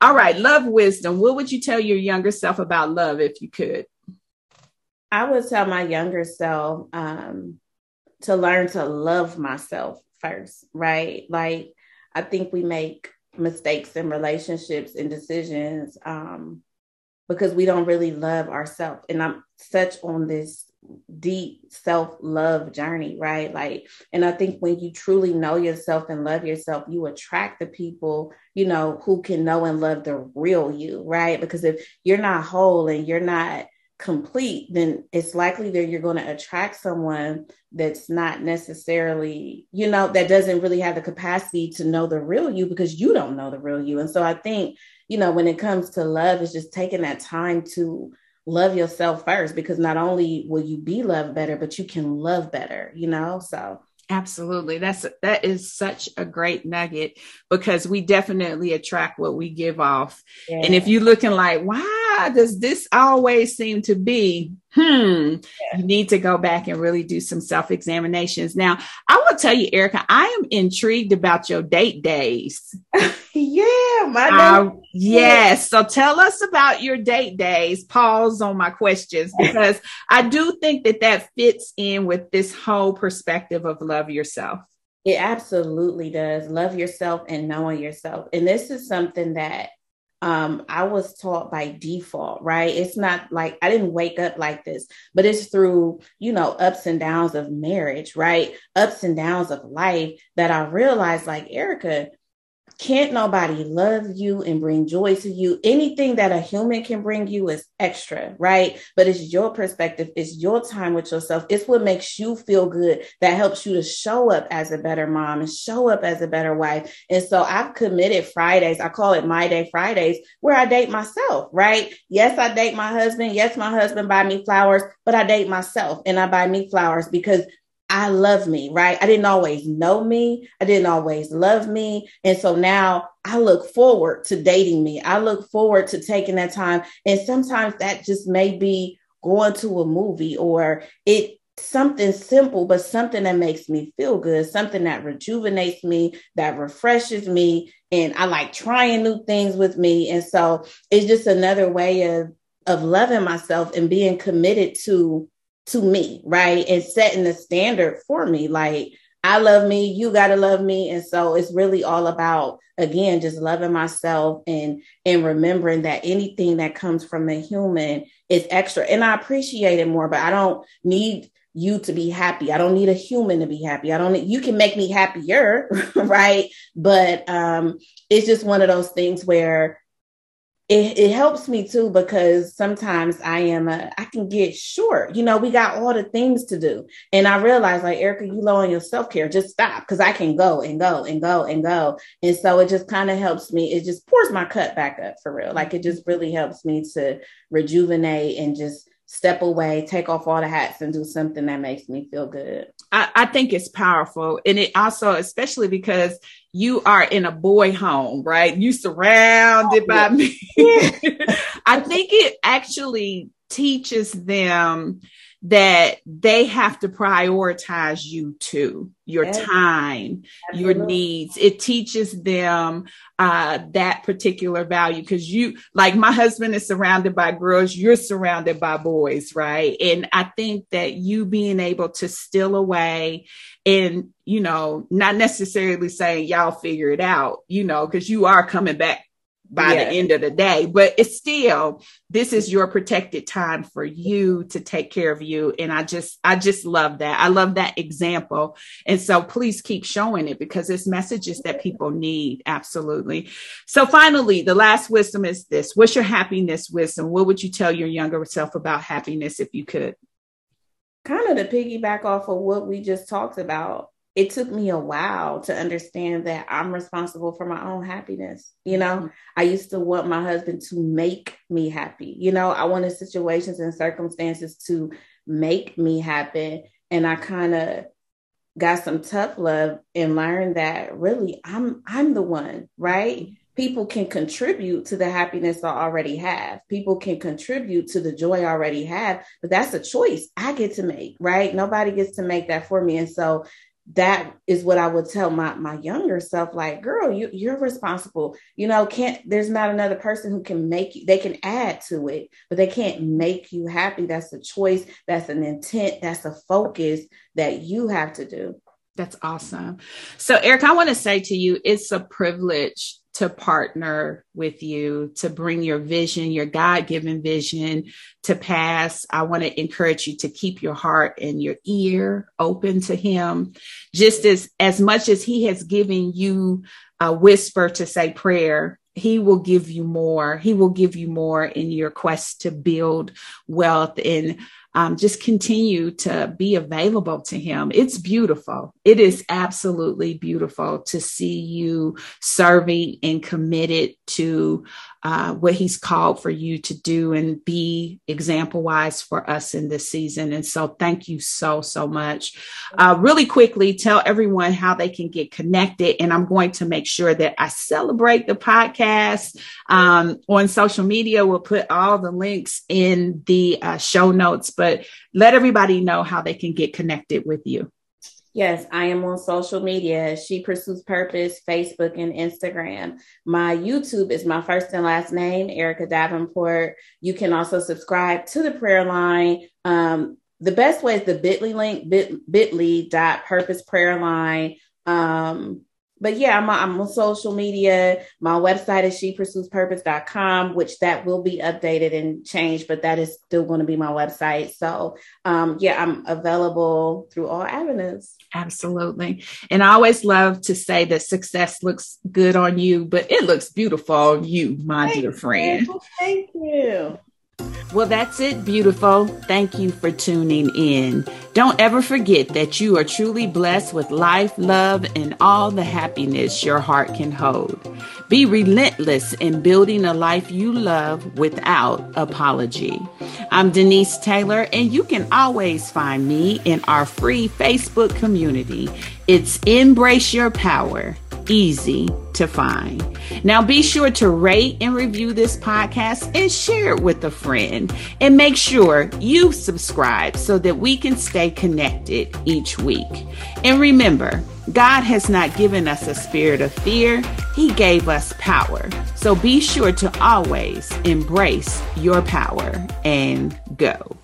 All right. Love wisdom. What would you tell your younger self about love if you could? I would tell my younger self um, to learn to love myself first, right? Like, I think we make mistakes in relationships and decisions um, because we don't really love ourselves. And I'm such on this deep self-love journey, right? Like, and I think when you truly know yourself and love yourself, you attract the people, you know, who can know and love the real you, right? Because if you're not whole and you're not complete, then it's likely that you're going to attract someone that's not necessarily, you know, that doesn't really have the capacity to know the real you, because you don't know the real you. And so I think, you know, when it comes to love, it's just taking that time to love yourself first, because not only will you be loved better, but you can love better, you know, so. Absolutely. That's, that is such a great nugget, because we definitely attract what we give off. Yeah. And if you're looking like, why does this always seem to be, hmm, yeah. you need to go back and really do some self-examinations. Now, I will tell you, Erica, I am intrigued about your date days. Yeah. My date. Uh, yes. So tell us about your date days. Pause on my questions, because I do think that that fits in with this whole perspective of love yourself. It absolutely does. Love yourself and knowing yourself. And this is something that um, I was taught by default, right? It's not like I didn't wake up like this, but it's through, you know, ups and downs of marriage, right? Ups and downs of life that I realized, like, Erica, can't nobody love you and bring joy to you. Anything that a human can bring you is extra, right? But it's your perspective. It's your time with yourself. It's what makes you feel good, that helps you to show up as a better mom and show up as a better wife. And so I've committed Fridays. I call it My Day Fridays, where I date myself, right? Yes, I date my husband. Yes, my husband buy me flowers, but I date myself and I buy me flowers because I love me, right? I didn't always know me. I didn't always love me. And so now I look forward to dating me. I look forward to taking that time. And sometimes that just may be going to a movie, or it something simple, but something that makes me feel good, something that rejuvenates me, that refreshes me. And I like trying new things with me. And so it's just another way of, of loving myself and being committed to to me, right? And setting the standard for me. Like, I love me, you got to love me. And so it's really all about, again, just loving myself and, and remembering that anything that comes from a human is extra. And I appreciate it more, but I don't need you to be happy. I don't need a human to be happy. I don't need, you can make me happier, right? But um, it's just one of those things where It, it helps me too, because sometimes I am, a, I can get short, you know, we got all the things to do. And I realized, like, Erica, you low on your self-care, just stop. Cause I can go and go and go and go. And so it just kind of helps me. It just pours my cup back up for real. Like, it just really helps me to rejuvenate and just step away, take off all the hats and do something that makes me feel good. I, I think it's powerful. And it also, especially because you are in a boy home, right? You surrounded oh, yeah. by me. Yeah. I think it actually teaches them that they have to prioritize you too, your yeah. time, Absolutely. Your needs. It teaches them uh, that particular value, because you, like, my husband is surrounded by girls, you're surrounded by boys, right? And I think that you being able to steal away and, you know, not necessarily saying y'all figure it out, you know, because you are coming back by yeah. the end of the day, but it's still, this is your protected time for you to take care of you. And I just, I just love that. I love that example. And so please keep showing it, because it's messages that people need. Absolutely. So finally, the last wisdom is this. What's your happiness wisdom? What would you tell your younger self about happiness if you could? Kind of to piggyback off of what we just talked about. It took me a while to understand that I'm responsible for my own happiness. You know, I used to want my husband to make me happy. You know, I wanted situations and circumstances to make me happen. And I kind of got some tough love and learned that really I'm, I'm the one, right? People can contribute to the happiness I already have. People can contribute to the joy I already have, but that's a choice I get to make, right? Nobody gets to make that for me. And so that is what I would tell my, my younger self, like, girl, you, you're responsible. You know, can't, there's not another person who can make you, they can add to it, but they can't make you happy. That's a choice. That's an intent. That's a focus that you have to do. That's awesome. So Erica, I want to say to you, it's a privilege to partner with you, to bring your vision, your God-given vision to pass. I want to encourage you to keep your heart and your ear open to him. Just as, as much as he has given you a whisper to say prayer, he will give you more. He will give you more in your quest to build wealth and um, just continue to be available to him. It's beautiful. It is absolutely beautiful to see you serving and committed to uh, what he's called for you to do and be example wise for us in this season. And so thank you so, so much. Uh, really quickly, tell everyone how they can get connected. And I'm going to make sure that I celebrate the podcast um, on social media. We'll put all the links in the uh, show notes, but let everybody know how they can get connected with you. Yes, I am on social media. She Pursues Purpose, Facebook and Instagram. My YouTube is my first and last name, Erica Davenport. You can also subscribe to the prayer line. Um, the best way is the bit dot l y link, bit, bit.ly dot purpose prayer line. Um, but yeah, I'm, I'm on social media. My website is she pursues purpose dot com, which that will be updated and changed, but that is still going to be my website. So um, yeah, I'm available through all avenues. Absolutely. And I always love to say that success looks good on you, but it looks beautiful on you, my dear friend. Thank you. Well, that's it, beautiful. Thank you for tuning in. Don't ever forget that you are truly blessed with life, love, and all the happiness your heart can hold. Be relentless in building a life you love without apology. I'm Denise Taylor, and you can always find me in our free Facebook community. It's Embrace Your Power. Easy to find. Now be sure to rate and review this podcast and share it with a friend, and make sure you subscribe so that we can stay connected each week. And remember, God has not given us a spirit of fear. He gave us power. So be sure to always embrace your power and go.